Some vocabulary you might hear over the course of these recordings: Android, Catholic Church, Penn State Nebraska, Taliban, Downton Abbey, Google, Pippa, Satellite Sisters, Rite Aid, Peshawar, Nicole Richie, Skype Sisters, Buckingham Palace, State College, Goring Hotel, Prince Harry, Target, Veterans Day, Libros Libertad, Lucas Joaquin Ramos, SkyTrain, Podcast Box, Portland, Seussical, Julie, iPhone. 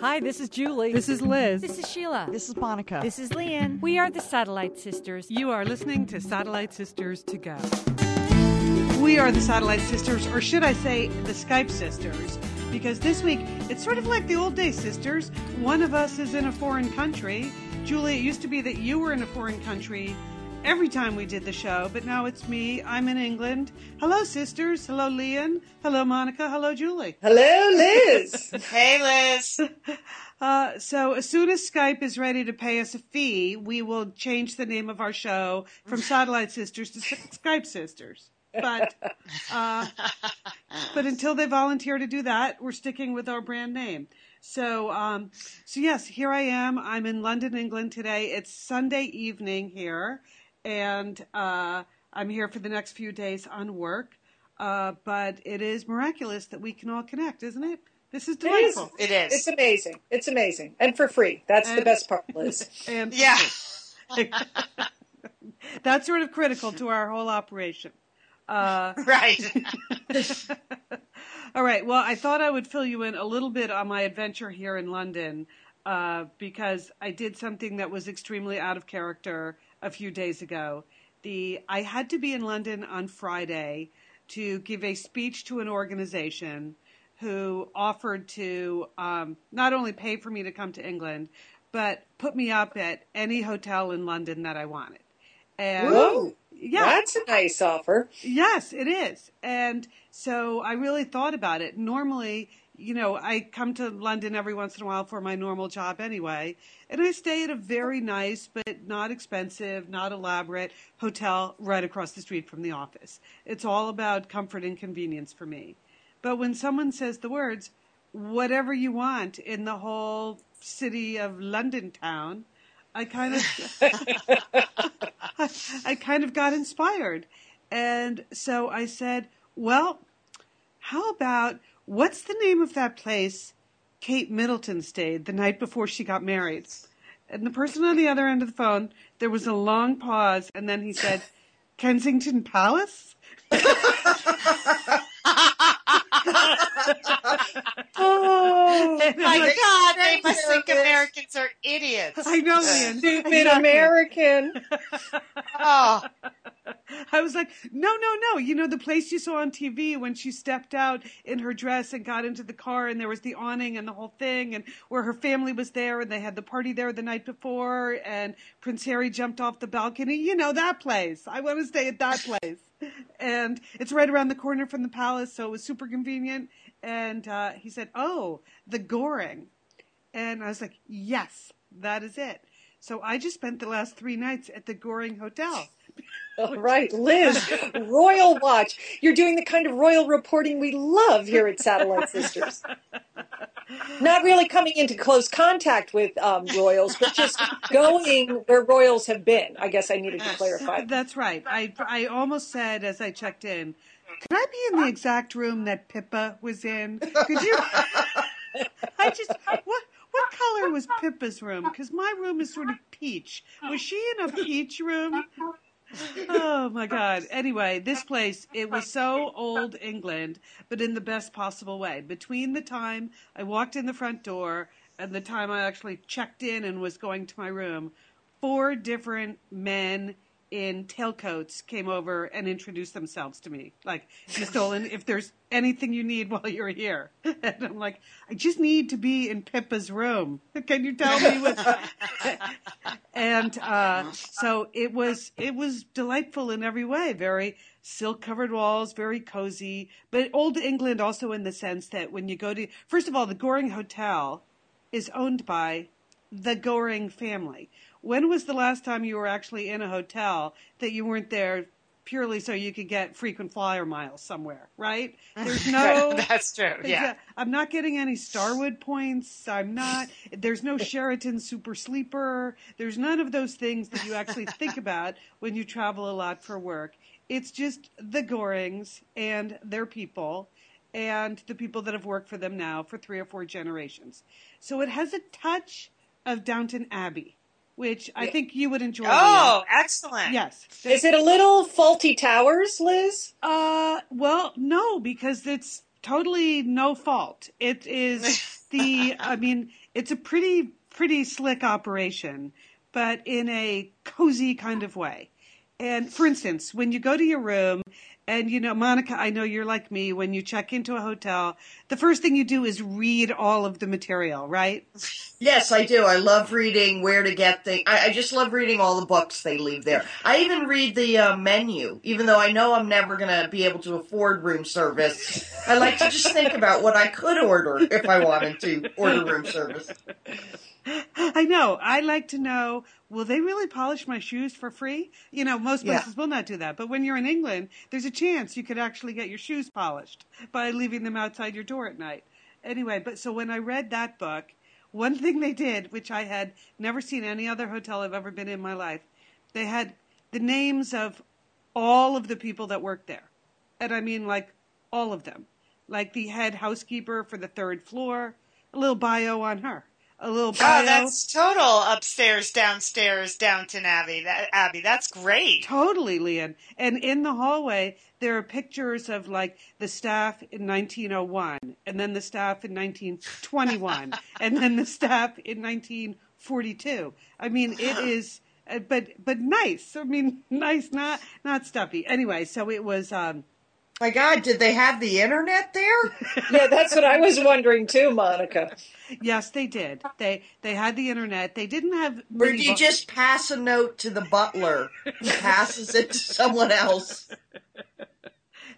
Hi, this is Julie. This is Liz. This is Sheila. This is Monica. This is Leanne. We are the Satellite Sisters. You are listening to Satellite Sisters to Go. We are the Satellite Sisters, or should I say the Skype Sisters, because this week it's sort of like the old day sisters. One of us is in a foreign country. Julie, it used to be that you were in a foreign country every time we did the show, but now it's me. I'm in England. Hello, sisters. Hello, Leanne. Hello, Monica. Hello, Julie. Hello, Liz. Hey, Liz. So as soon as Skype is ready to pay us a fee, we will change the name of our show from Satellite Sisters to Skype Sisters. But until they volunteer to do that, we're sticking with our brand name. So yes, here I am. I'm in London, England today. It's Sunday evening here. And I'm here for the next few days on work. But it is miraculous that we can all connect, isn't it? This is delightful. It is. It's amazing. It's amazing. And for free. That's the best part, Liz. And yeah. That's sort of critical to our whole operation. Right. All right. Well, I thought I would fill you in a little bit on my adventure here in London because I did something that was extremely out of character a few days ago. I had to be in London on Friday to give a speech to an organization who offered to not only pay for me to come to England, but put me up at any hotel in London that I wanted. And whoa, yeah, that's a nice offer. Yes, it is. And so I really thought about it. Normally, you know, I come to London every once in a while for my normal job anyway, and I stay at a very nice but not expensive, not elaborate hotel right across the street from the office. It's all about comfort and convenience for me. But when someone says the words, whatever you want in the whole city of London town, I kind of got inspired. And so I said, well, how about, what's the name of that place Kate Middleton stayed the night before she got married? And the person on the other end of the phone, there was a long pause, and then he said, Kensington Palace? Oh my God, they must think Americans are idiots. I know, man. Stupid exactly. American. Oh. I was like, no. You know, the place you saw on TV when she stepped out in her dress and got into the car and there was the awning and the whole thing and where her family was there and they had the party there the night before and Prince Harry jumped off the balcony. You know, that place. I want to stay at that place. And it's right around the corner from the palace, so it was super convenient. And he said, oh, the Goring. And I was like, yes, that is it. So I just spent the last 3 nights at the Goring Hotel. All right, Liz, Royal Watch. You're doing the kind of royal reporting we love here at Satellite Sisters. Not really coming into close contact with royals, but just going where royals have been. I guess I needed to clarify. That's right. I almost said as I checked in, could I be in the exact room that Pippa was in? Could you? What color was Pippa's room? Because my room is sort of peach. Was she in a peach room? Oh, my God. Anyway, this place, it was so old England, but in the best possible way. Between the time I walked in the front door and the time I actually checked in and was going to my room, 4 different men in tailcoats came over and introduced themselves to me. Like, Miss Dolan, if there's anything you need while you're here. And I'm like, I just need to be in Pippa's room. Can you tell me what? And so it was delightful in every way. Very silk-covered walls, very cozy. But old England also in the sense that when you go to, first of all, the Goring Hotel is owned by the Goring family. When was the last time you were actually in a hotel that you weren't there purely so you could get frequent flyer miles somewhere, right? There's no... That's true, yeah. I'm not getting any Starwood points. There's no Sheraton Super Sleeper. There's none of those things that you actually think about when you travel a lot for work. It's just the Gorings and their people and the people that have worked for them now for 3 or 4 generations. So it has a touch of Downton Abbey, which I think you would enjoy. Oh, excellent. Yes. Is it a little Fawlty Towers, Liz? Well, no, because it's totally no fault. It is I mean, It's a pretty slick operation, but in a cozy kind of way. And for instance, when you go to your room, and you know, Monica, I know you're like me, when you check into a hotel, the first thing you do is read all of the material, right? Yes, I do. I love reading where to get things. I just love reading all the books they leave there. I even read the menu, even though I know I'm never going to be able to afford room service. I like to just think about what I could order if I wanted to order room service. I know. I like to know, will they really polish my shoes for free? You know, most places will not do that. But when you're in England, there's a chance you could actually get your shoes polished by leaving them outside your door at night. Anyway, but so when I read that book, one thing they did, which I had never seen any other hotel I've ever been in my life, they had the names of all of the people that worked there. And I mean, like, all of them. Like the head housekeeper for the third floor, a little bio on her. A little bio. Oh, that's total upstairs, downstairs, Downton Abbey. That's great. Totally, Leon. And in the hallway, there are pictures of, like, the staff in 1901, and then the staff in 1921, and then the staff in 1942. I mean, it is, but nice. I mean, nice, not stuffy. Anyway, so it was. My God, did they have the internet there? Yeah, that's what I was wondering too, Monica. Yes, they did. They had the internet. They didn't have. Or do you just pass a note to the butler who passes it to someone else?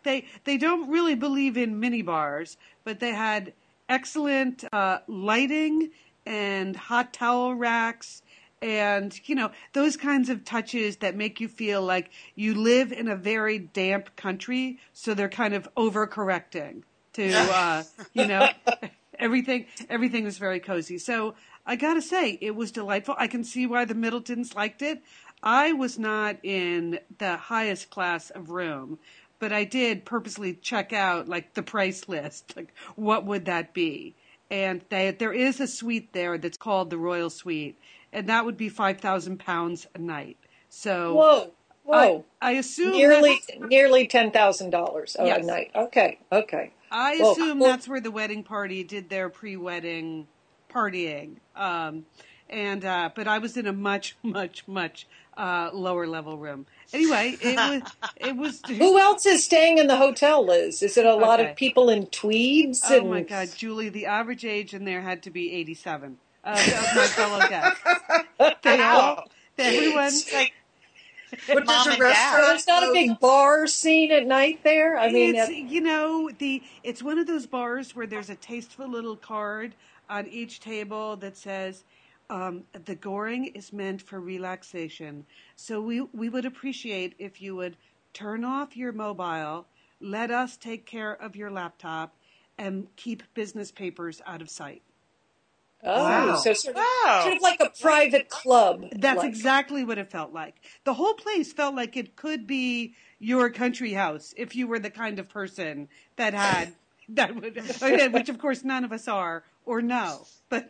They don't really believe in mini bars, but they had excellent lighting and hot towel racks. And, you know, those kinds of touches that make you feel like you live in a very damp country, so they're kind of overcorrecting to, you know, everything is very cozy. So I got to say, it was delightful. I can see why the Middletons liked it. I was not in the highest class of room, but I did purposely check out, like, the price list. Like, what would that be? And there is a suite there that's called the Royal Suite. And that would be £5,000 a night. So whoa! I assume nearly $10,000 a night. Okay. I assume that's where the wedding party did their pre-wedding partying. But I was in a much lower level room. Anyway, it was. Who else is staying in the hotel, Liz? Is it a lot of people in tweeds? Oh my God, Julie! The average age in there had to be 87. Of my fellow guests. Everyone's like, but there's a restaurant. There's not a big bar scene at night there. I mean, it's one of those bars where there's a tasteful little card on each table that says, the Goring is meant for relaxation. So we would appreciate if you would turn off your mobile, let us take care of your laptop, and keep business papers out of sight. Oh, wow. So sort of like a private club. That's exactly what it felt like. The whole place felt like it could be your country house if you were the kind of person that had which of course none of us are or know. But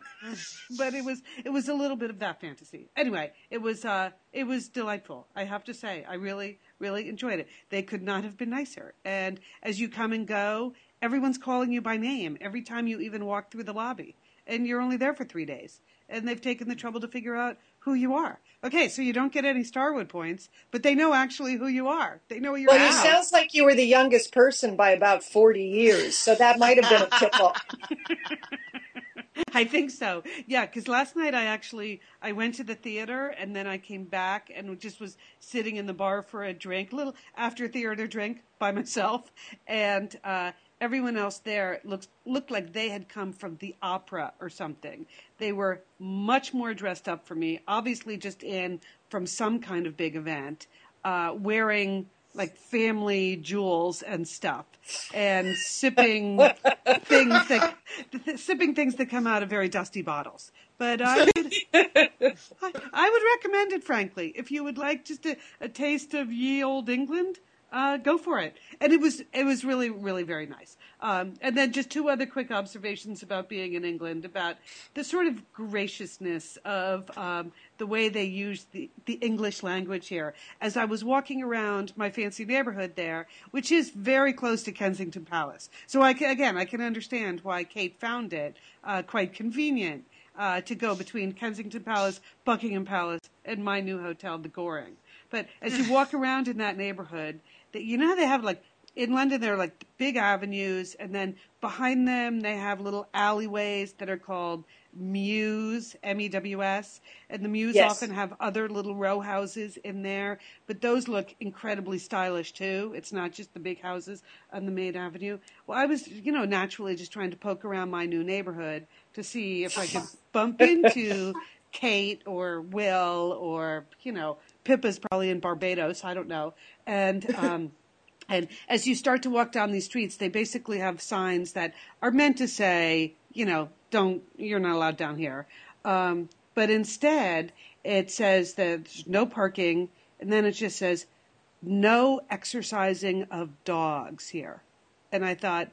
it was a little bit of that fantasy. Anyway, it was delightful. I have to say, I really enjoyed it. They could not have been nicer. And as you come and go, everyone's calling you by name every time you even walk through the lobby. And you're only there for 3 days. And they've taken the trouble to figure out who you are. Okay, so you don't get any Starwood points, but they know actually who you are. They know who you're at. Well, it sounds like you were the youngest person by about 40 years, so that might have been a tip-off. I think so. Yeah, because last night I went to the theater, and then I came back and just was sitting in the bar for a drink, little after-theater drink by myself, and everyone else there looked like they had come from the opera or something. They were much more dressed up for me, obviously just in from some kind of big event, wearing like family jewels and stuff, and sipping things that come out of very dusty bottles. But I would recommend it, frankly, if you would like just a taste of ye olde England. Go for it. And it was really, really very nice. And then just two other quick observations about being in England, about the sort of graciousness of the way they use the English language here. As I was walking around my fancy neighborhood there, which is very close to Kensington Palace. So I can understand why Kate found it quite convenient to go between Kensington Palace, Buckingham Palace, and my new hotel, the Goring. But as you walk around in that neighborhood, you know how they have, like, in London, there are, like, big avenues, and then behind them they have little alleyways that are called mews, M-E-W-S, and the mews often have other little row houses in there, but those look incredibly stylish, too. It's not just the big houses on the main avenue. Well, I was, naturally just trying to poke around my new neighborhood to see if I could bump into Kate or Will or, Pippa's probably in Barbados, I don't know. And as you start to walk down these streets, they basically have signs that are meant to say, you're not allowed down here. But instead, it says that there's no parking, and then it just says, no exercising of dogs here. And I thought,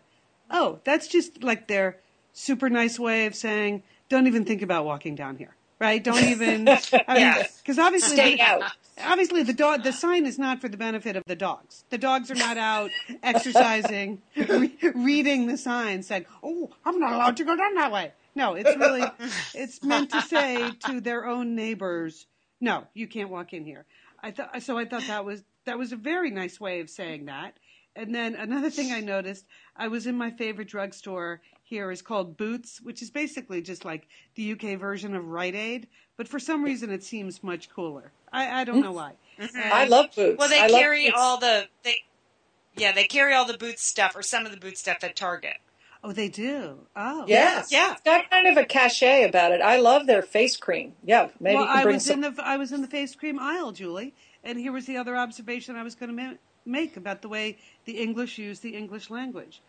oh, that's just like their super nice way of saying, don't even think about walking down here. Right? Don't even, because obviously, obviously the sign is not for the benefit of the dogs. The dogs are not out exercising, reading the sign, saying, "Oh, I'm not allowed to go down that way." No, it's meant to say to their own neighbors, "No, you can't walk in here." I thought that was a very nice way of saying that. And then another thing I noticed, I was in my favorite drugstore. Here is called Boots, which is basically just like the UK version of Rite Aid, but for some reason it seems much cooler. I don't know why. Mm-hmm. I love Boots. Well, they carry all the they carry all the Boots stuff or some of the Boots stuff at Target. Oh, they do. Oh, yes, yeah. It's got kind of a cachet about it. I love their face cream. Yeah, maybe. Well, you can bring some. I was in the face cream aisle, Julie, and here was the other observation I was going to make about the way the English use the English language.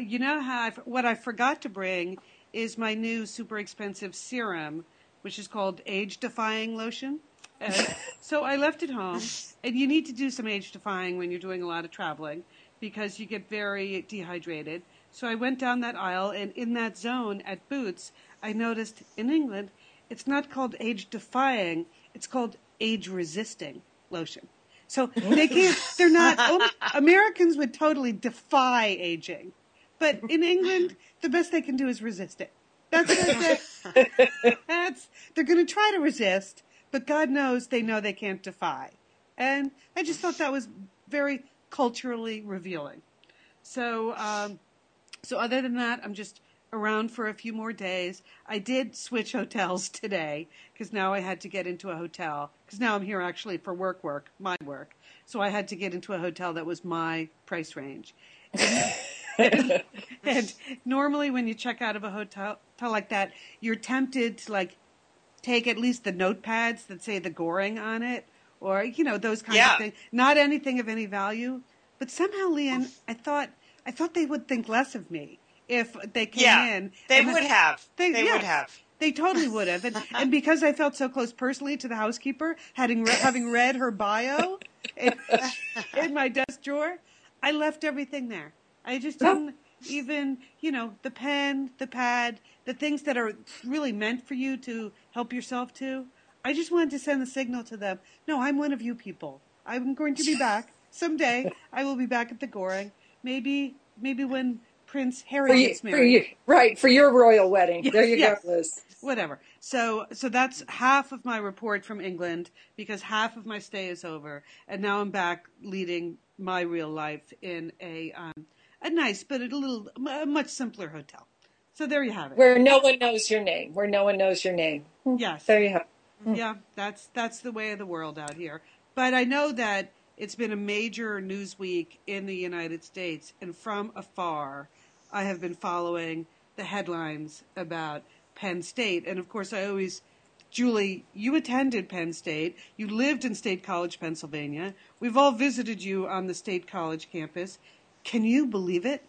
You know how what I forgot to bring is my new super expensive serum, which is called age-defying lotion. And so I left it home, and you need to do some age-defying when you're doing a lot of traveling because you get very dehydrated. So I went down that aisle, and in that zone at Boots, I noticed in England it's not called age-defying, it's called age-resisting lotion. So they can't, they're not, Americans would totally defy aging. But in England, the best they can do is resist it. That's they're going to try to resist, but God knows they know they can't defy. And I just thought that was very culturally revealing. So, other than that, I'm just around for a few more days. I did switch hotels today because now I had to get into a hotel because now I'm here actually for my work. So I had to get into a hotel that was my price range. And normally when you check out of a hotel like that, you're tempted to take at least the notepads that say the Goring on it or, those kinds of things. Not anything of any value. But somehow, Leon, I thought they would think less of me if they came in. They would have. They totally would have. And because I felt so close personally to the housekeeper, having read her bio in my desk drawer, I left everything there. I just didn't even, the pen, the pad, the things that are really meant for you to help yourself to. I just wanted to send the signal to them, no, I'm one of you people. I'm going to be back. Someday I will be back at the Goring. Maybe when Prince Harry gets married. For your royal wedding. Yes, there you go, Liz. Whatever. So that's half of my report from England because half of my stay is over. And now I'm back leading my real life in a nice but a much simpler hotel. So there you have it. Where no one knows your name. Yes. There you have it. Yeah, that's the way of the world out here. But I know that it's been a major news week in the United States, and from afar I have been following the headlines about Penn State. And, of course, Julie, you attended Penn State. You lived in State College, Pennsylvania. We've all visited you on the State College campus. Can you believe it?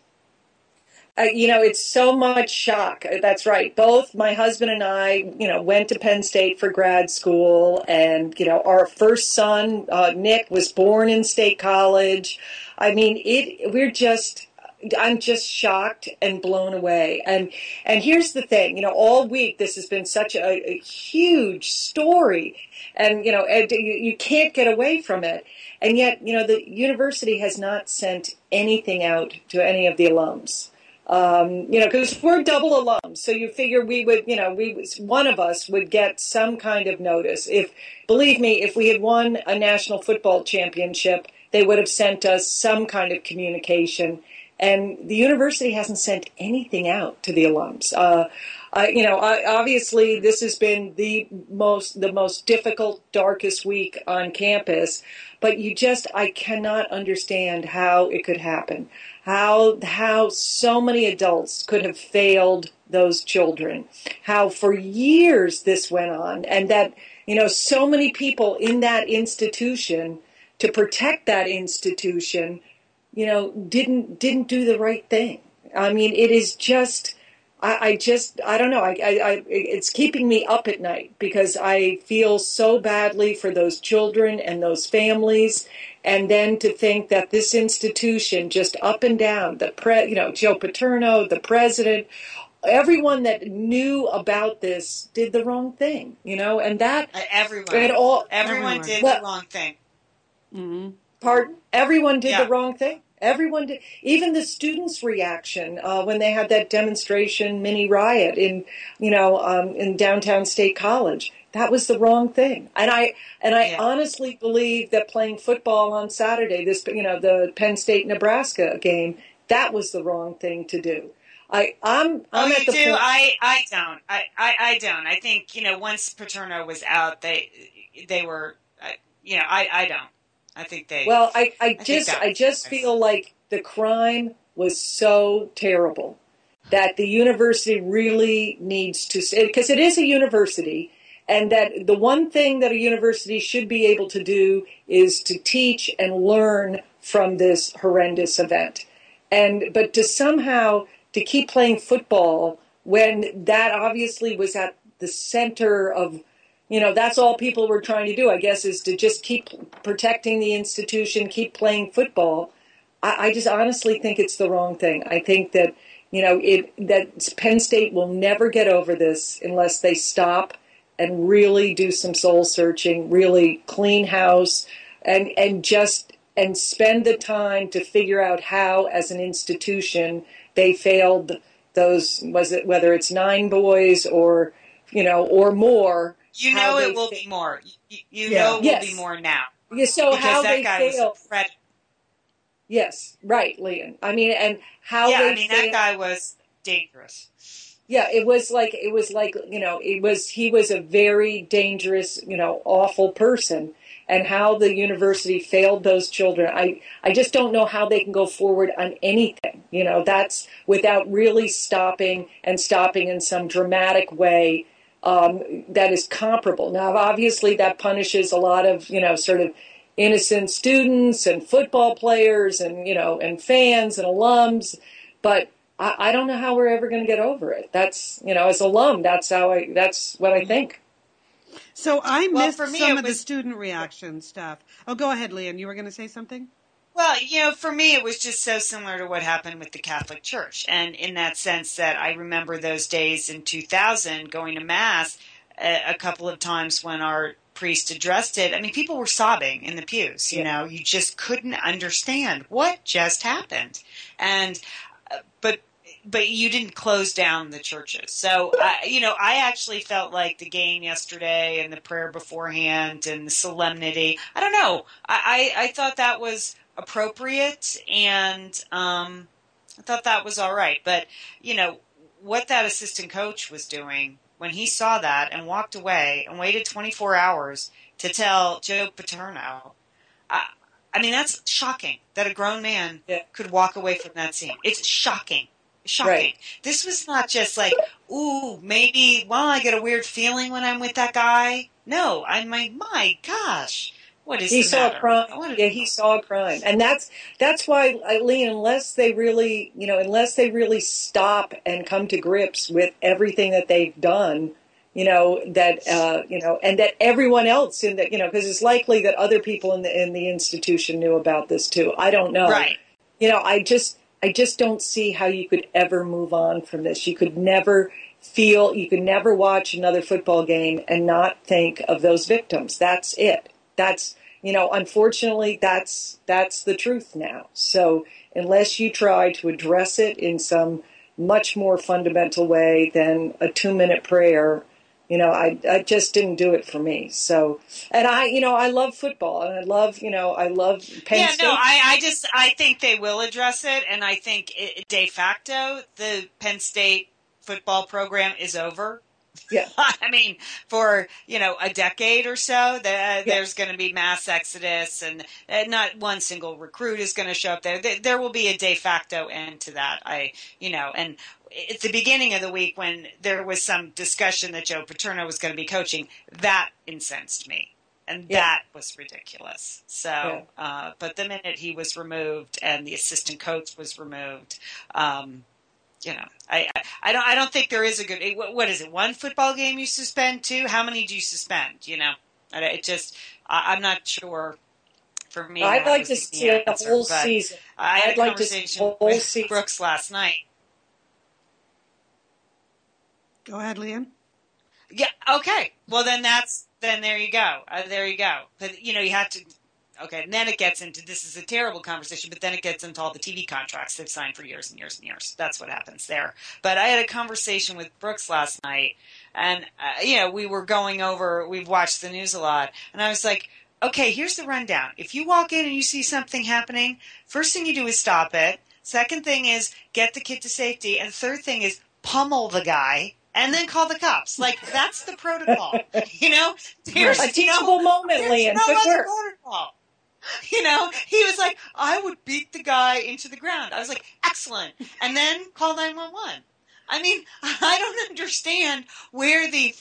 You know, it's so much shock. That's right. Both my husband and I, you know, went to Penn State for grad school. And, you know, our first son, Nick, was born in State College. I mean, I'm just shocked and blown away. And here's the thing, you know, all week this has been such a huge story. And, you know, you can't get away from it. And yet, you know, the university has not sent anything out to any of the alums. You know, because we're double alums, so you figure we would, you know, one of us would get some kind of notice. Believe me, if we had won a national football championship, they would have sent us some kind of communication. And the university hasn't sent anything out to the alums. You know, obviously this has been the most difficult, darkest week on campus. But I cannot understand how it could happen. How so many adults could have failed those children, how for years this went on, and that, you know, so many people in that institution, to protect that institution, you know, didn't do the right thing. I mean, it is just, I don't know. It's keeping me up at night because I feel so badly for those children and those families. And then to think that this institution just up and down, Joe Paterno, the president, everyone that knew about this did the wrong thing, you know, and that everyone did the wrong thing. Mm-hmm. Pardon? Everyone did the wrong thing. Everyone did. Even the students' reaction when they had that demonstration mini riot in downtown State College. That was the wrong thing, and I honestly believe that playing football on Saturday, the Penn State Nebraska game, that was the wrong thing to do. Point. I don't. I think, you know, once Paterno was out, they were. You know, I don't. I think they. Well, I just feel like the crime was so terrible that the university really needs to, because it is a university. And that the one thing that a university should be able to do is to teach and learn from this horrendous event. But to somehow to keep playing football when that obviously was at the center of, you know, that's all people were trying to do, I guess, is to just keep protecting the institution, keep playing football. I just honestly think it's the wrong thing. I think that, you know, that Penn State will never get over this unless they stop and really do some soul searching, really clean house, and spend the time to figure out how, as an institution, they failed those. Whether it's 9 boys or, you know, or more. You know, it will be more. Will be more now. Yeah, so because how that they guy failed. Was a predator. Yes, right, Leon. I mean, and how? Yeah, that guy was dangerous. Yeah, it was like, you know, he was a very dangerous, you know, awful person, and how the university failed those children. I just don't know how they can go forward on anything, you know, that's without really stopping in some dramatic way that is comparable. Now, obviously that punishes a lot of, you know, sort of innocent students and football players and, you know, and fans and alums, but I don't know how we're ever going to get over it. That's, you know, as an alum, that's what I think. So I missed the student reaction stuff. Oh, go ahead, Leanne. You were going to say something? Well, you know, for me, it was just so similar to what happened with the Catholic Church. And in that sense that I remember those days in 2000 going to Mass a couple of times when our priest addressed it. I mean, people were sobbing in the pews, you know, you just couldn't understand what just happened. And But you didn't close down the churches. So, you know, I actually felt like the game yesterday and the prayer beforehand and the solemnity, I don't know. I thought that was appropriate, and I thought that was all right. But, you know, what that assistant coach was doing when he saw that and walked away and waited 24 hours to tell Joe Paterno, I mean, that's shocking that a grown man could walk away from that scene. It's shocking. Shocking. Right. This was not just like, ooh, maybe, well, I get a weird feeling when I'm with that guy. No, I'm like, my gosh, What is he saw a crime. Yeah, he saw a crime, and that's why, Lee, unless they really stop and come to grips with everything that they've done, and that everyone else in the, because it's likely that other people in the institution knew about this too. I don't know. Right. I just don't see how you could ever move on from this. You could never watch another football game and not think of those victims. That's it. Unfortunately, that's the truth now. So unless you try to address it in some much more fundamental way than a 2-minute prayer, I just didn't do it for me. So, and I love football, and I love Penn State. Yeah, no, I think they will address it. And I think de facto, the Penn State football program is over. Yeah. I mean, for, a decade or so, there's going to be mass exodus, and not one single recruit is going to show up there. There will be a de facto end to that. And at the beginning of the week when there was some discussion that Joe Paterno was going to be coaching, that incensed me. And that was ridiculous. So, but the minute he was removed and the assistant coach was removed, I don't think there is a good. What is it? One football game you suspend? Two? How many do you suspend? I'm not sure. For me, I'd like to see the whole season. I had a conversation with Brooks last night. Go ahead, Liam. Yeah. Okay. Well, then there you go. There you go. But you have to. Okay, and then it gets into, this is a terrible conversation, but then it gets into all the TV contracts they've signed for years and years and years. That's what happens there. But I had a conversation with Brooks last night, and, we were going over, we've watched the news a lot, and I was like, okay, here's the rundown. If you walk in and you see something happening, first thing you do is stop it. Second thing is get the kid to safety. And third thing is pummel the guy. And then call the cops. Like, that's the protocol, There's a teachable moment, Liam. No other protocol. He was like, I would beat the guy into the ground. I was like, excellent. And then call 911. I mean, I don't understand where the,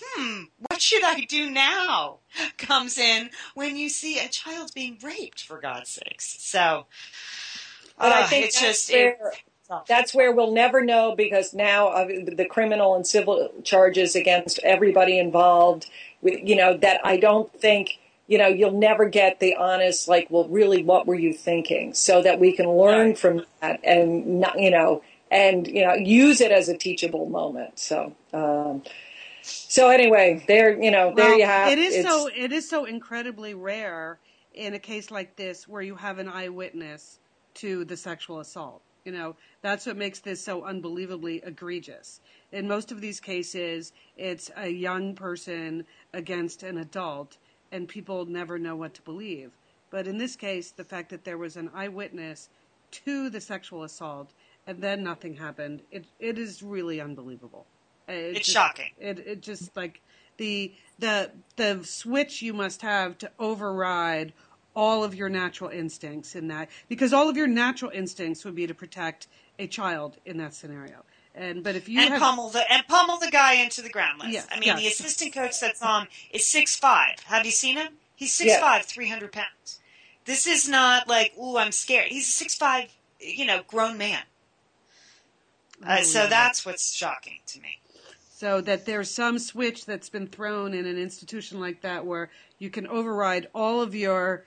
what should I do now comes in when you see a child being raped, for God's sakes. So, but I think it's just... That's where we'll never know, because now the criminal and civil charges against everybody involved, that I don't think, you'll never get the honest, like, well, really, what were you thinking? So that we can learn from that and, use it as a teachable moment. So, so anyway, you have it. It is so incredibly rare in a case like this where you have an eyewitness to the sexual assault. That's what makes this so unbelievably egregious. In most of these cases, it's a young person against an adult, and people never know what to believe. But in this case, the fact that there was an eyewitness to the sexual assault and then nothing happened, it is really unbelievable. It's shocking. It just, like, the switch you must have to override all of your natural instincts in that, because all of your natural instincts would be to protect a child in that scenario. But if you pummel the guy into the ground. Yes, I mean, the assistant coach that's on is 6'5". Have you seen him? He's 6'5", 300 pounds. This is not like, ooh, I'm scared. He's a 6'5", grown man. So that's what's shocking to me. So that there's some switch that's been thrown in an institution like that where you can override all of your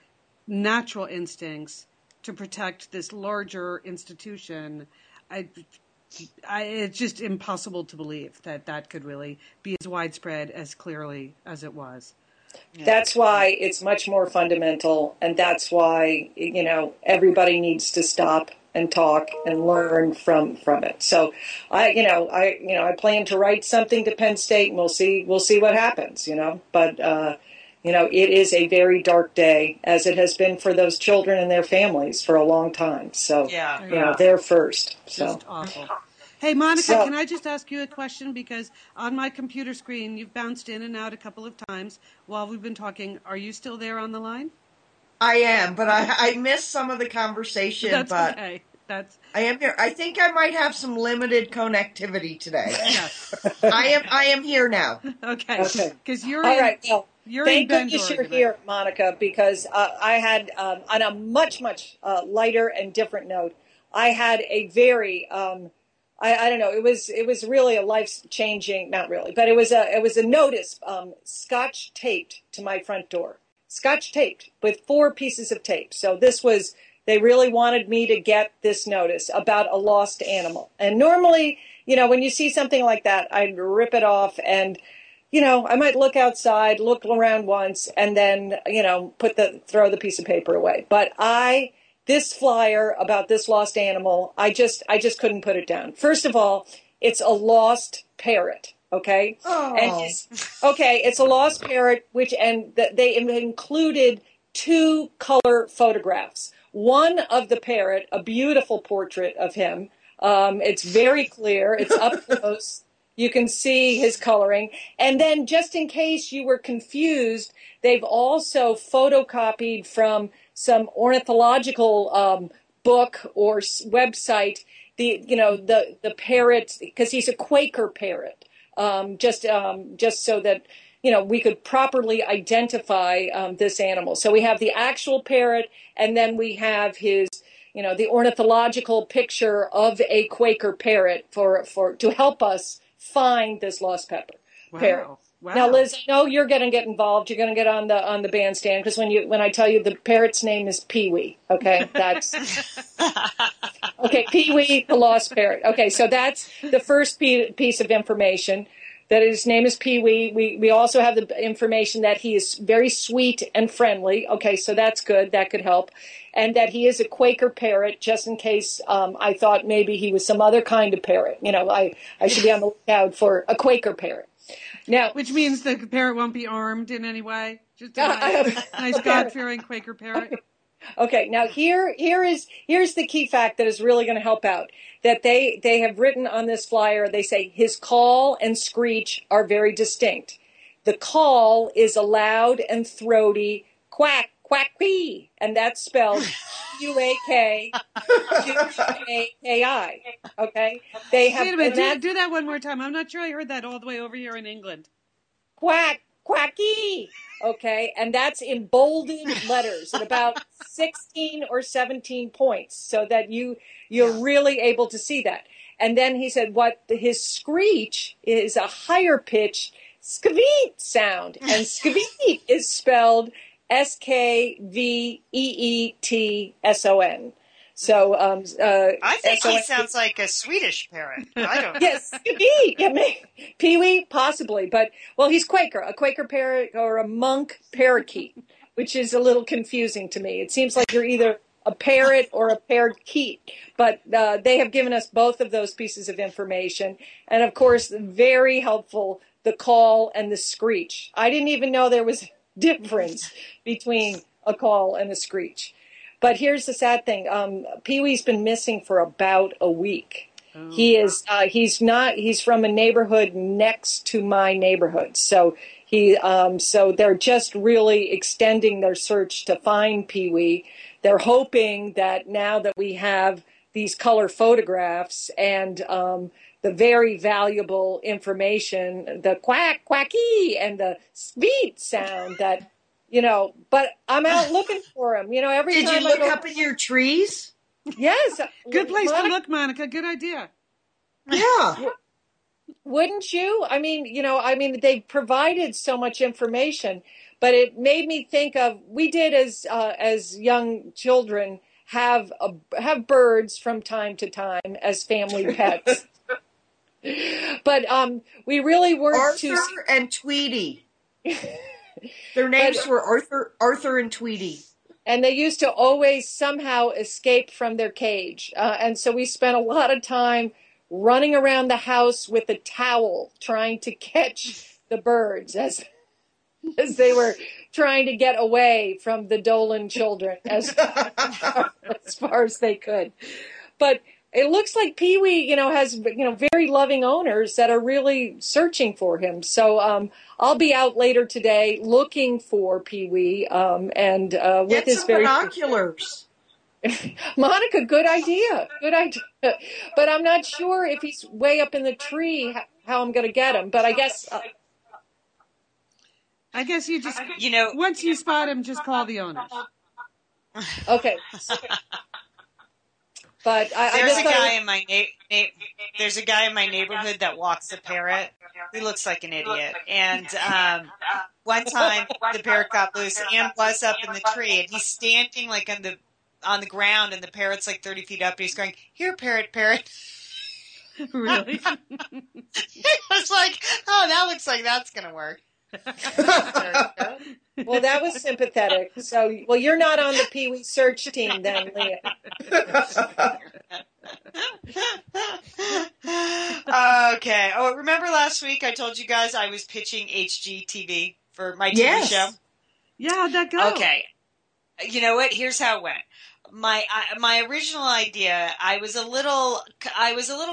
natural instincts to protect this larger institution. It's just impossible to believe that could really be as widespread as clearly as it was. Yeah. That's why it's much more fundamental, and that's why everybody needs to stop and talk and learn from it. So I plan to write something to Penn State, and we'll see what happens. But. It is a very dark day, as it has been for those children and their families for a long time. So, they're first. So. Just awful. Hey, Monica, can I just ask you a question? Because on my computer screen, you've bounced in and out a couple of times while we've been talking. Are you still there on the line? I am, but I missed some of the conversation. That's okay. I am here. I think I might have some limited connectivity today. I am here now. Okay. Because you're all in... Right, well, Thank goodness you're here, Monica, because I had, on a much lighter and different note, I had a very, I don't know, it was really a life-changing, not really, but it was a notice, scotch taped to my front door, scotch taped with 4 pieces of tape. So this was, they really wanted me to get this notice about a lost animal. And normally, you know, when you see something like that, I'd rip it off and, you know, I might look outside, look around once, and then, you know, throw the piece of paper away. But this flyer about this lost animal, I just couldn't put it down. First of all, it's a lost parrot, okay? Oh. It's a lost parrot, and they included 2 color photographs. One of the parrot, a beautiful portrait of him. It's very clear. It's up close. You can see his coloring. And then just in case you were confused, they've also photocopied from some ornithological book or website, the parrot, because he's a Quaker parrot, just so that, you know, we could properly identify this animal. So we have the actual parrot, and then we have his, you know, the ornithological picture of a Quaker parrot to help us find this lost parrot. Wow. Now, Liz, I know you're going to get involved. You're going to get on the bandstand, because when I tell you the parrot's name is Pee-wee, okay, that's okay. Pee-wee, the lost parrot. Okay, so that's the first piece of information, that his name is Pee-wee. We also have the information that he is very sweet and friendly. Okay, so that's good. That could help, and that he is a Quaker parrot. Just in case, I thought maybe he was some other kind of parrot. You know, I should be on the lookout for a Quaker parrot. Now, which means the parrot won't be armed in any way. Just a nice God-fearing Quaker parrot. Okay. Now here's the key fact that is really going to help out. That they have written on this flyer. They say his call and screech are very distinct. The call is a loud and throaty quack, quack, quee, and that's spelled Quakai. Okay. They have. Wait a minute. Do that one more time. I'm not sure I heard that all the way over here in England. Quack, quacky. Okay, and that's in bolded letters at about 16 or 17 points, so that you're really able to see that. And then he said, his screech is a higher pitch skveet sound, and skveet is spelled SKVEETSON. So I think he sounds like a Swedish parrot. I don't know. Yes, Pee-wee, possibly, but he's Quaker, a Quaker parrot or a monk parakeet, which is a little confusing to me. It seems like you're either a parrot or a parakeet, but they have given us both of those pieces of information, and of course, very helpful, the call and the screech. I didn't even know there was a difference between a call and a screech. But here's the sad thing. Pee-wee's been missing for about a week. Oh, he is, he's from a neighborhood next to my neighborhood. So so they're just really extending their search to find Pee-wee. They're hoping that now that we have these color photographs and, the very valuable information, the quack, quacky, and the sweet sound that, you know, but I'm out looking for him. You know, every time. Did you look up in your trees? Yes. Good place to look, Monica. Good idea. Yeah. Wouldn't you? I mean, they provided so much information, but it made me think of, we did as young children have birds from time to time as family pets, but we really weren't Arthur and Tweety. Their names were Arthur and Tweety. And they used to always somehow escape from their cage. And so we spent a lot of time running around the house with a towel trying to catch the birds as they were trying to get away from the Dolan children as far as they could. But it looks like Pee-wee, you know, has, you know, very loving owners that are really searching for him. So I'll be out later today looking for Pee-wee and with his very binoculars. Monica, good idea. Good idea. But I'm not sure if he's way up in the tree how I'm going to get him. But I guess I guess you just, you know, once you spot him, just call the owners. Okay. But there's a guy in my neighborhood that walks a parrot. He looks like an idiot. And one time the parrot got loose and was up in the tree, and he's standing like on the ground, and the parrot's like 30 feet up, and he's going, "Here, parrot, parrot." Really? It was like, oh, that looks like that's going to work. Well, that was sympathetic. So, well, you're not on the Pee Wee search team then, Leah. Okay. Oh, remember last week I told you guys I was pitching HGTV for my TV show? Yeah, how'd that go? Okay. You know what? Here's how it went. My original idea, I was a little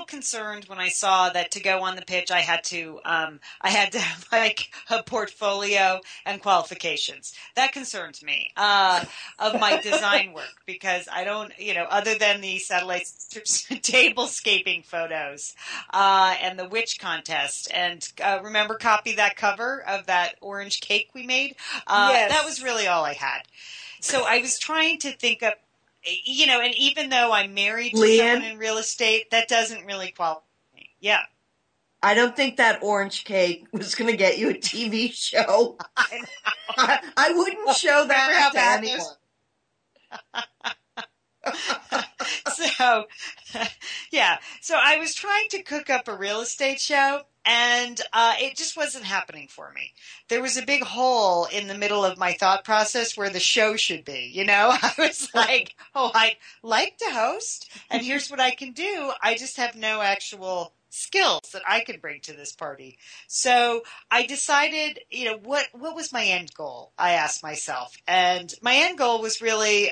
concerned when I saw that to go on the pitch, I had to have like a portfolio and qualifications. That concerns me of my design work, because I don't, you know, other than the Satellite Sisters tablescaping photos and the witch contest, and remember, copy that cover of that orange cake we made. Yes. That was really all I had. So I was trying to think up. You know, and even though I'm married to someone in real estate, that doesn't really qualify me. Yeah. I don't think that orange cake was going to get you a TV show. I wouldn't show that to anyone. So, yeah. So I was trying to cook up a real estate show. And it just wasn't happening for me. There was a big hole in the middle of my thought process where the show should be, you know? I was like, oh, I like to host, and here's what I can do. I just have no actual skills that I can bring to this party. So I decided, you know, what was my end goal? I asked myself. And my end goal was really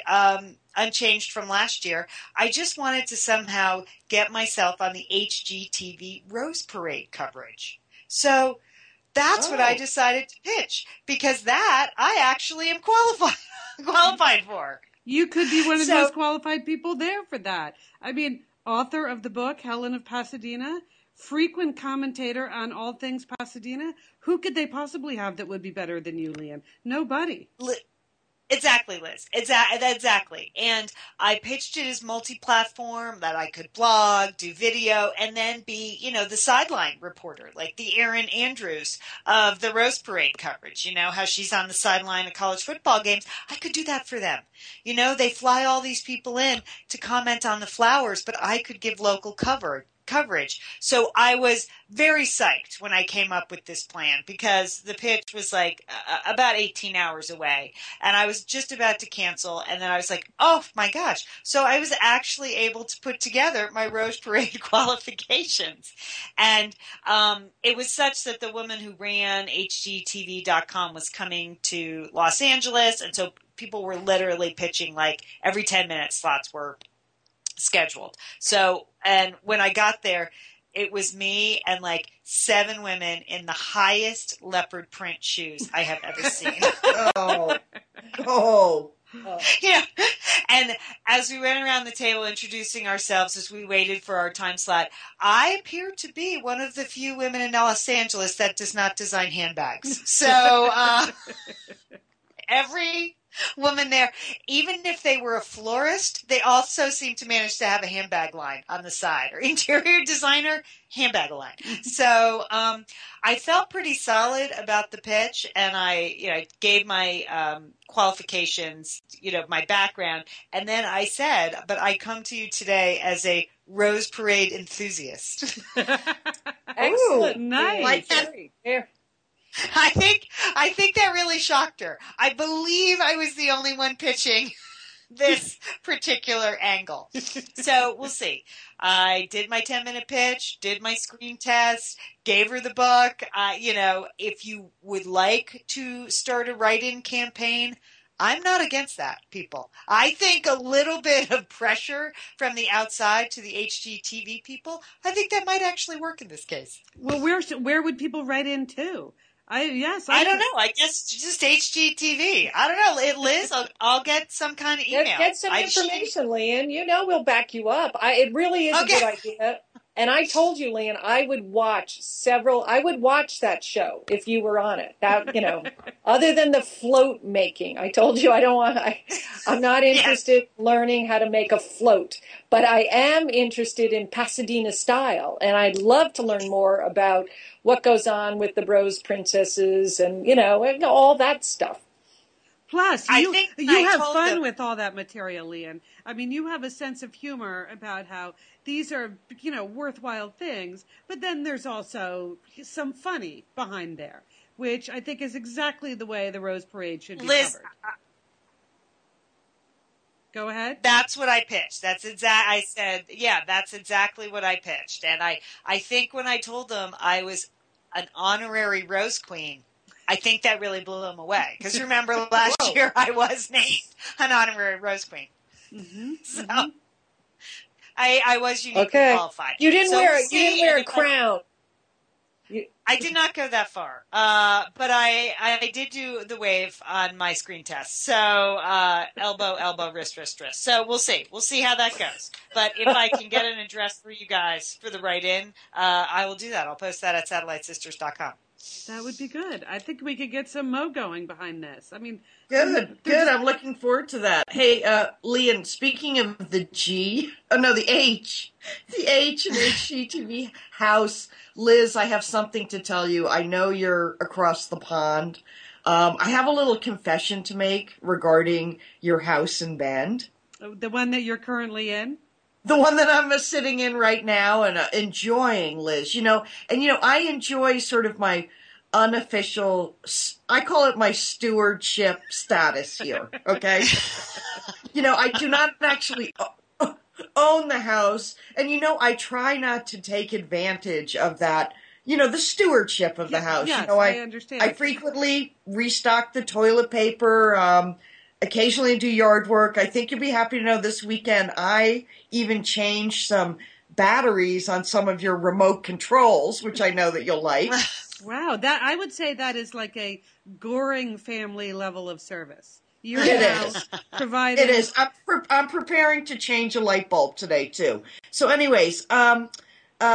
unchanged from last year. I just wanted to somehow get myself on the HGTV Rose Parade coverage. So that's what I decided to pitch, because that I actually am qualified for. You could be one of the most qualified people there for that. I mean, author of the book, Helen of Pasadena, frequent commentator on all things Pasadena. Who could they possibly have that would be better than you, Liam? Nobody. Exactly, Liz. Exactly. And I pitched it as multi-platform, that I could blog, do video, and then be, you know, the sideline reporter, like the Erin Andrews of the Rose Parade coverage. You know, how she's on the sideline of college football games. I could do that for them. You know, they fly all these people in to comment on the flowers, but I could give local coverage. So I was very psyched when I came up with this plan, because the pitch was like about 18 hours away, and I was just about to cancel, and then I was like, oh my gosh. So I was actually able to put together my Rose Parade qualifications, and it was such that the woman who ran HGTV.com was coming to Los Angeles, and so people were literally pitching, like every 10-minute slots were scheduled. So, and when I got there, it was me and like 7 women in the highest leopard print shoes I have ever seen. Yeah. And as we ran around the table introducing ourselves as we waited for our time slot, I appear to be one of the few women in Los Angeles that does not design handbags. So every woman there, even if they were a florist, they also seem to manage to have a handbag line on the side, or interior designer, handbag line. So I felt pretty solid about the pitch, and I, you know, gave my qualifications, you know, my background, and then I said, but I come to you today as a Rose Parade enthusiast. Excellent. Ooh, nice. Like that. I think that really shocked her. I believe I was the only one pitching this particular angle. So we'll see. I did my 10-minute pitch, did my screen test, gave her the book. You know, if you would like to start a write-in campaign, I'm not against that, people. I think a little bit of pressure from the outside to the HGTV people, I think that might actually work in this case. Well, where would people write in to? I don't know. I guess just HGTV. I don't know, Liz. I'll get some kind of email. Get some information, Leanne. You know, we'll back you up. It really is a good idea. And I told you, Leanne, I would watch that show if you were on it. That, you know, other than the float making, I told you I'm not interested in learning how to make a float, but I am interested in Pasadena style. And I'd love to learn more about what goes on with the Rose Princesses and, you know, and all that stuff. Plus, you have fun with all that material, Leanne. I mean, you have a sense of humor about how these are, you know, worthwhile things, but then there's also some funny behind there, which I think is exactly the way the Rose Parade should be covered. Go ahead. That's what I pitched. I said, yeah, that's exactly what I pitched. And I think when I told them I was an honorary Rose Queen, I think that really blew them away. Because remember, last year I was named an honorary Rose Queen. Mm-hmm. So I was uniquely qualified. You didn't wear a crown. I did not go that far. But I did do the wave on my screen test. So elbow, elbow, wrist, wrist, wrist. So we'll see. We'll see how that goes. But if I can get an address for you guys for the write-in, I will do that. I'll post that at SatelliteSisters.com. That would be good. I think we could get some mo going behind this. I mean, good. I'm looking forward to that. Hey, Leanne, speaking of the H and HGTV house, Liz, I have something to tell you. I know you're across the pond. I have a little confession to make regarding your house and band. The one that you're currently in? The one that I'm sitting in right now and enjoying, Liz, you know. And, you know, I enjoy sort of my unofficial, I call it my stewardship status here, okay? You know, I do not actually own the house. And, you know, I try not to take advantage of that, you know, the stewardship of the house. Yes, you know, I understand. I frequently restock the toilet paper, occasionally do yard work. I think you'll be happy to know this weekend I even changed some batteries on some of your remote controls, which I know that you'll like. Wow, that I would say that is like a Goring family level of service. You're now providing. It is. I'm preparing to change a light bulb today too. So, anyways, I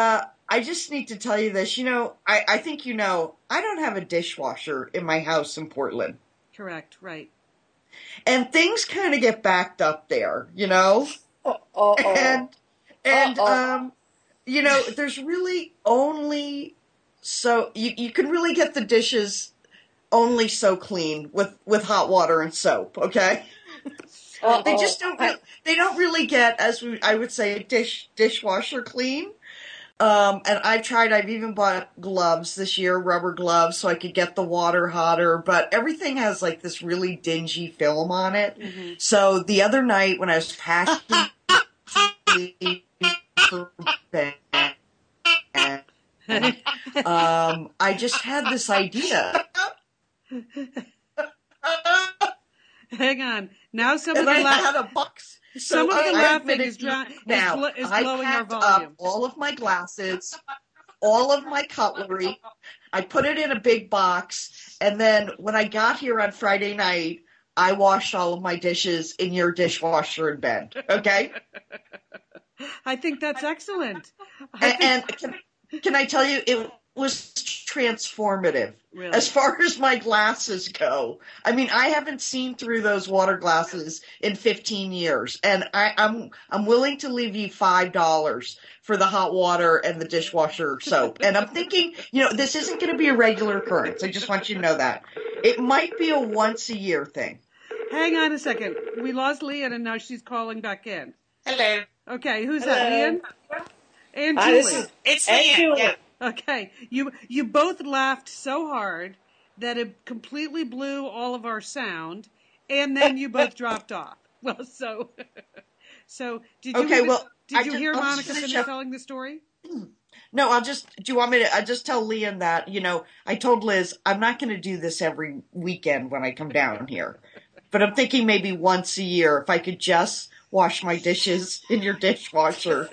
just need to tell you this. You know, I think you know I don't have a dishwasher in my house in Portland. Correct. Right. And things kind of get backed up there, you know? You know, there's really only so you can really get the dishes only so clean with hot water and soap, okay? They just don't really get, I would say, dishwasher clean. And I've even bought gloves this year, rubber gloves, so I could get the water hotter, but everything has like this really dingy film on it. Mm-hmm. So the other night when I was packing for bed, I just had this idea. Hang on. Now some of the laughing is blowing our volume. I packed up all of my glasses, all of my cutlery. I put it in a big box. And then when I got here on Friday night, I washed all of my dishes in your dishwasher in bed. Okay? I think that's excellent. Can I tell you, it was transformative. Really? As far as my glasses go. I mean, I haven't seen through those water glasses in 15 years, and I'm willing to leave you $5 for the hot water and the dishwasher soap. And I'm thinking, you know, this isn't going to be a regular occurrence. I just want you to know that. It might be a once-a-year thing. Hang on a second. We lost Leanne, and now she's calling back in. Hello. Okay, who's that, Leanne? And Julie. It's Leanne, yeah. Okay, you both laughed so hard that it completely blew all of our sound, and then you both dropped off. Well, so did you? Okay, did you hear Monica finish telling the story? No, do you want me to? I just tell Leanne that, you know, I told Liz I'm not going to do this every weekend when I come down here, but I'm thinking maybe once a year if I could just wash my dishes in your dishwasher.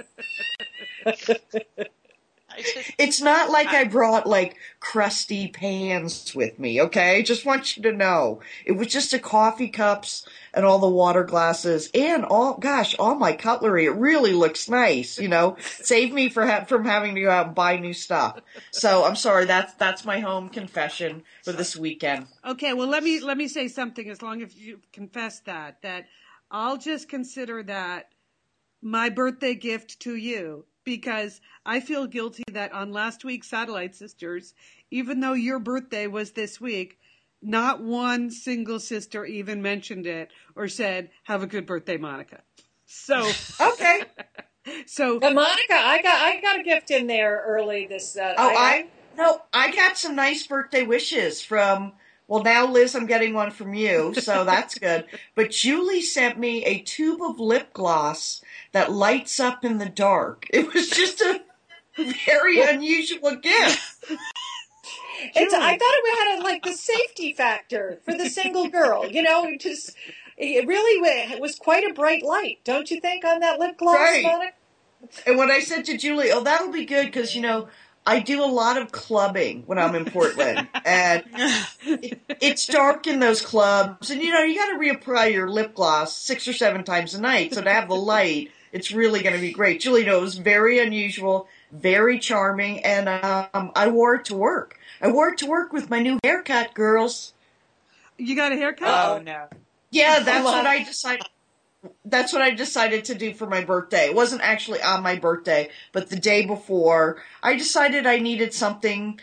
It's not like I brought, like, crusty pans with me, okay? I just want you to know. It was just the coffee cups and all the water glasses and all, gosh, all my cutlery. It really looks nice, you know? Save me from having to go out and buy new stuff. So I'm sorry, that's my home confession for this weekend. Okay, well, let me say something, as long as you confess that I'll just consider that my birthday gift to you, because I feel guilty that on last week's Satellite Sisters, even though your birthday was this week, not one single sister even mentioned it or said, have a good birthday, Monica. So okay. So but Monica, I got a gift in there early this I got some nice birthday wishes from, well, now, Liz, I'm getting one from you, so that's good. But Julie sent me a tube of lip gloss that lights up in the dark. It was just a very unusual gift. I thought it had, the safety factor for the single girl. You know, it was quite a bright light, don't you think, on that lip gloss, right, Monica? And when I said to Julie, oh, that'll be good because, you know, I do a lot of clubbing when I'm in Portland, and it's dark in those clubs, and, you know, you got to reapply your lip gloss 6 or 7 times a night, so to have the light, it's really going to be great. Julie knows, very unusual, very charming, and I wore it to work. I wore it to work with my new haircut, girls. You got a haircut? Oh, no. Yeah, that's what I decided. That's what I decided to do for my birthday. It wasn't actually on my birthday, but the day before, I decided I needed something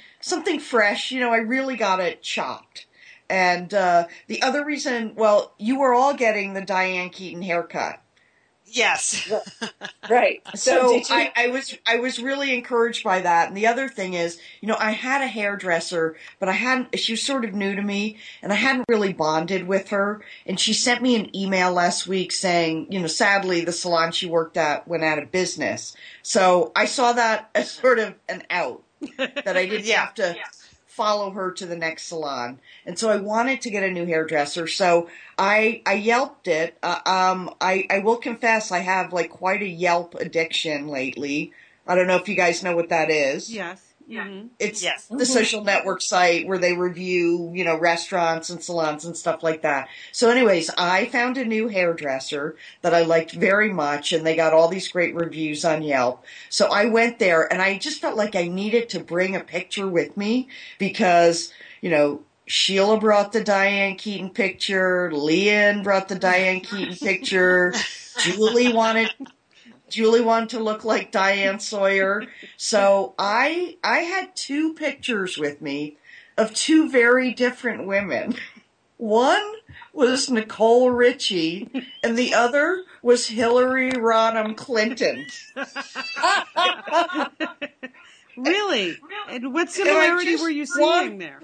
fresh. You know, I really got it chopped. And the other reason, well, you were all getting the Diane Keaton haircut. Yes. Right. So I was really encouraged by that. And the other thing is, you know, I had a hairdresser, but she was sort of new to me, and I hadn't really bonded with her. And she sent me an email last week saying, you know, sadly the salon she worked at went out of business. So I saw that as sort of an out that I didn't have to follow her to the next salon. And so I wanted to get a new hairdresser. So I Yelped it. I will confess I have quite a Yelp addiction lately. I don't know if you guys know what that is. Yes. Mm-hmm. It's the social network site where they review, you know, restaurants and salons and stuff like that. So anyways, I found a new hairdresser that I liked very much, and they got all these great reviews on Yelp. So I went there, and I just felt like I needed to bring a picture with me because, you know, Sheila brought the Diane Keaton picture. Leon brought the Diane Keaton picture. Julie wanted to look like Diane Sawyer. So I had 2 pictures with me of 2 very different women. One was Nicole Richie, and the other was Hillary Rodham Clinton. Really? And what similarity were you seeing there?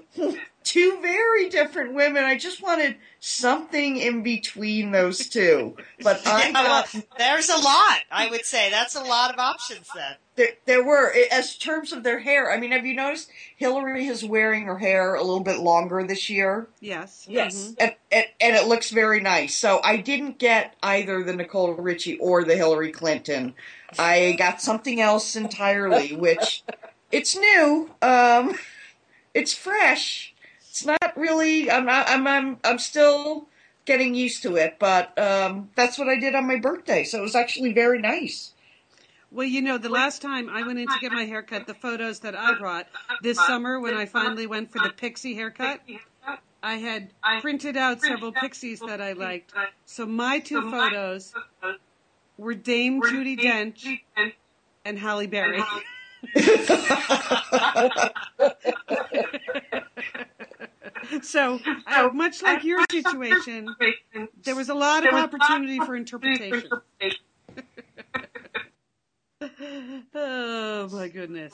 2 very different women. I just wanted something in between those 2. But there's a lot, I would say. That's a lot of options then. There were, as terms of their hair. I mean, have you noticed Hillary is wearing her hair a little bit longer this year? Yes. Yes. Mm-hmm. And it looks very nice. So I didn't get either the Nicole Richie or the Hillary Clinton. I got something else entirely, which it's new. It's fresh. It's not really. I'm still getting used to it, but that's what I did on my birthday. So it was actually very nice. Well, you know, the last time I went in to get my haircut, the photos that I brought this summer when I finally went for the pixie haircut, I had printed out several pixies that I liked. So my 2 photos were Dame Judi Dench and Halle Berry. So, much like your situation, there was a lot of opportunity for interpretation. Oh, my goodness.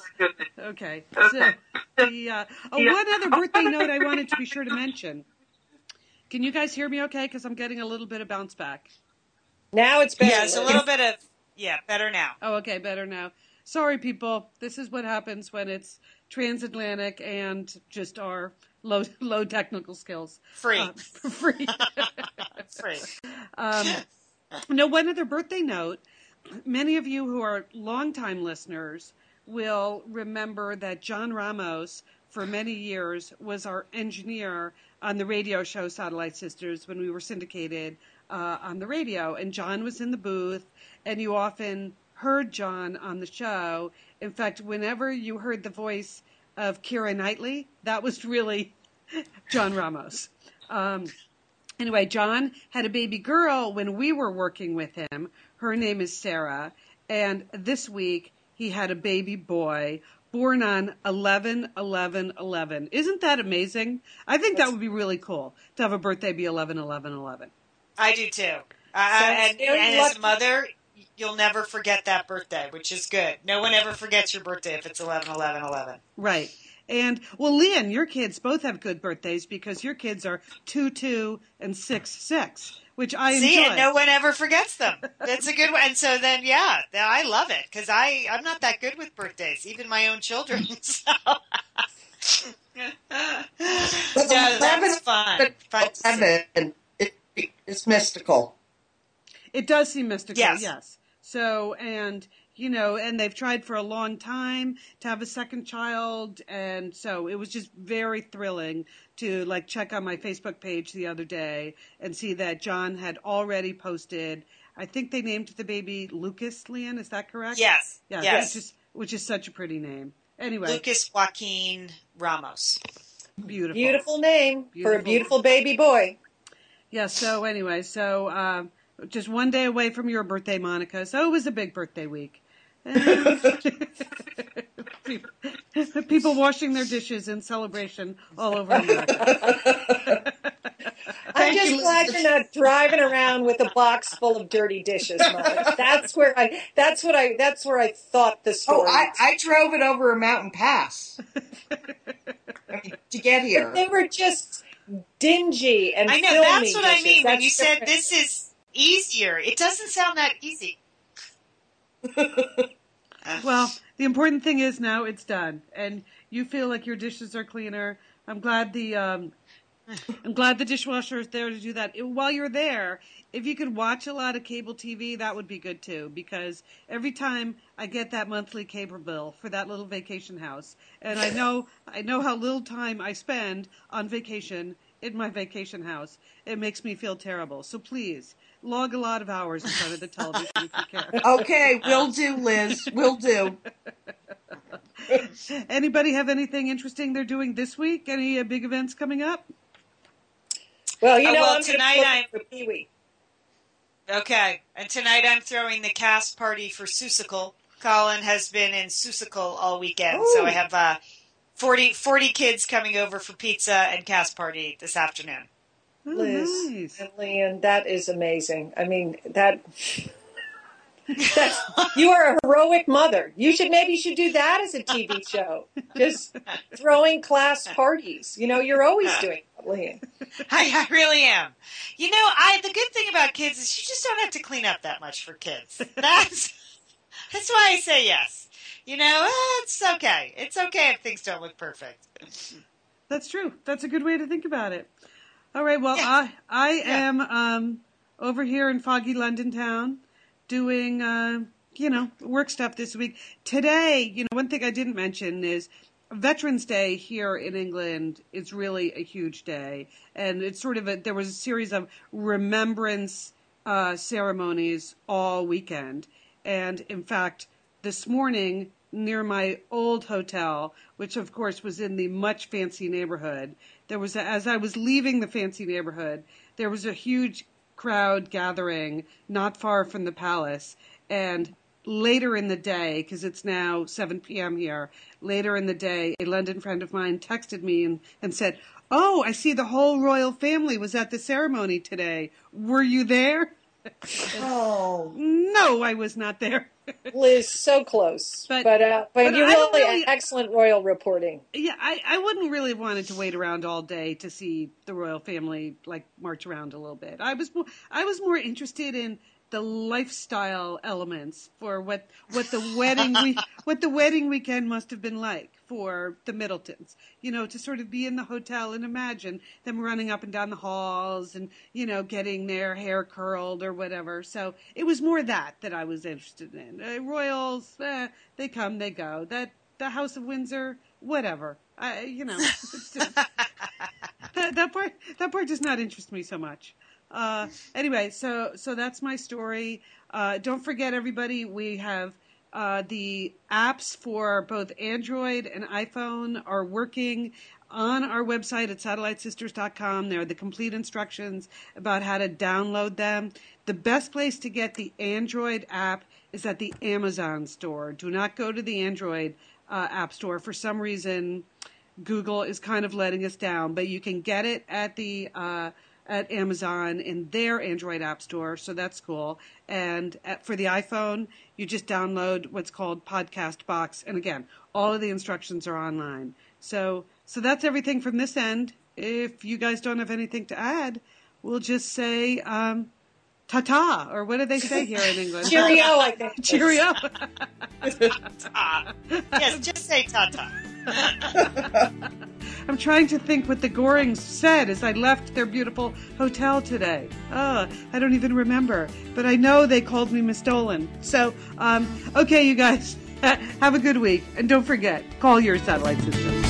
Okay. So, one other birthday note I wanted to be sure to mention. Can you guys hear me okay? Because I'm getting a little bit of bounce back. Now it's better. Yeah, it's a little bit of, better now. Oh, okay, better now. Sorry, people. This is what happens when it's transatlantic and just our low technical skills. Free. Free. Free. One other birthday note. Many of you who are longtime listeners will remember that John Ramos, for many years, was our engineer on the radio show Satellite Sisters when we were syndicated on the radio. And John was in the booth, and you often heard John on the show. In fact, whenever you heard the voice of Keira Knightley, that was really John Ramos. Anyway, John had a baby girl when we were working with him. Her name is Sarah. And this week, he had a baby boy born on 11-11-11. Isn't that amazing? I think that would be really cool to have a birthday be 11-11-11. I do, too. And as a mother, you'll never forget that birthday, which is good. No one ever forgets your birthday if it's 11-11-11. Right. And, well, Leon, your kids both have good birthdays because your kids are 2-2 and 6-6, which I enjoy. See, and no one ever forgets them. That's a good one. And so then, yeah, I love it because I'm not that good with birthdays, even my own children. So. That's fun. But 11, it's mystical. It does seem mystical, yes. So, and... You know, and they've tried for a long time to have a second child, and so it was just very thrilling to, like, check on my Facebook page the other day and see that John had already posted, I think they named the baby Lucas, Leon, is that correct? Yes. Yeah, yes. Which is such a pretty name. Anyway. Lucas Joaquin Ramos. Beautiful. Beautiful name for a beautiful baby boy. Yeah, so anyway, so just one day away from your birthday, Monica, so it was a big birthday week. People washing their dishes in celebration all over America. I'm just glad you're not driving around with a box full of dirty dishes, Mother. That's where I thought the story. Oh, I drove it over a mountain pass to get here. But they were just dingy and I know that's what dishes. I mean that's when you said this is easier. It doesn't sound that easy. Well, the important thing is now it's done, and you feel like your dishes are cleaner. I'm glad the dishwasher is there to do that. While you're there, if you could watch a lot of cable TV, that would be good too, because every time I get that monthly cable bill for that little vacation house, and I know how little time I spend on vacation in my vacation house, it makes me feel terrible. So please. Log a lot of hours in front of the television if you care. Okay, will do, Liz. Will do. Anybody have anything interesting they're doing this week? Any big events coming up? Well, I'm tonight I'm for Pee Wee. Okay, and tonight I'm throwing the cast party for Seussical. Colin has been in Seussical all weekend, ooh. So I have 40 kids coming over for pizza and cast party this afternoon. Oh, Liz nice. And Leon, that is amazing. I mean, that you are a heroic mother. You should do that as a TV show. Just throwing class parties. You know, you're always doing that, Leon. I really am. You know, the good thing about kids is you just don't have to clean up that much for kids. That's why I say yes. You know, it's okay. It's okay if things don't look perfect. That's true. That's a good way to think about it. All right, well, yeah. I am over here in foggy London town doing, work stuff this week. Today, one thing I didn't mention is Veterans Day here in England is really a huge day. And it's sort of there was a series of remembrance ceremonies all weekend. And, in fact, this morning near my old hotel, which, of course, was in the much fancy neighborhood, there was, as I was leaving the fancy neighborhood, there was a huge crowd gathering not far from the palace. And later in the day, because it's now 7 p.m. here, later in the day, a London friend of mine texted me and said, "Oh, I see the whole royal family was at the ceremony today. Were you there?" Oh. No, I was not there. Liz, so close. But you really had excellent royal reporting. Yeah, I wouldn't really have wanted to wait around all day to see the royal family, like, march around a little bit. I was more interested in the lifestyle elements for what the wedding weekend must have been like for the Middletons, you know, to sort of be in the hotel and imagine them running up and down the halls and, you know, getting their hair curled or whatever. So it was more that I was interested in. Royals, they come, they go. The House of Windsor, whatever. It's just, that part does not interest me so much. Anyway, so that's my story. Don't forget, everybody, we have the apps for both Android and iPhone are working on our website at SatelliteSisters.com. There are the complete instructions about how to download them. The best place to get the Android app is at the Amazon store. Do not go to the Android app store. For some reason, Google is kind of letting us down, but you can get it at the at Amazon in their Android app store, so that's cool. And for the iPhone, you just download what's called Podcast Box, and again, all of the instructions are online. So that's everything from this end. If you guys don't have anything to add, we'll just say ta-ta, or what do they say here in England? Cheerio, I think. Cheerio. Ta-ta. Yes, just say ta-ta. I'm trying to think what the Gorings said as I left their beautiful hotel today. I don't even remember, but I know they called me Miss Dolan. So, okay, you guys, have a good week, and don't forget, call your satellite system.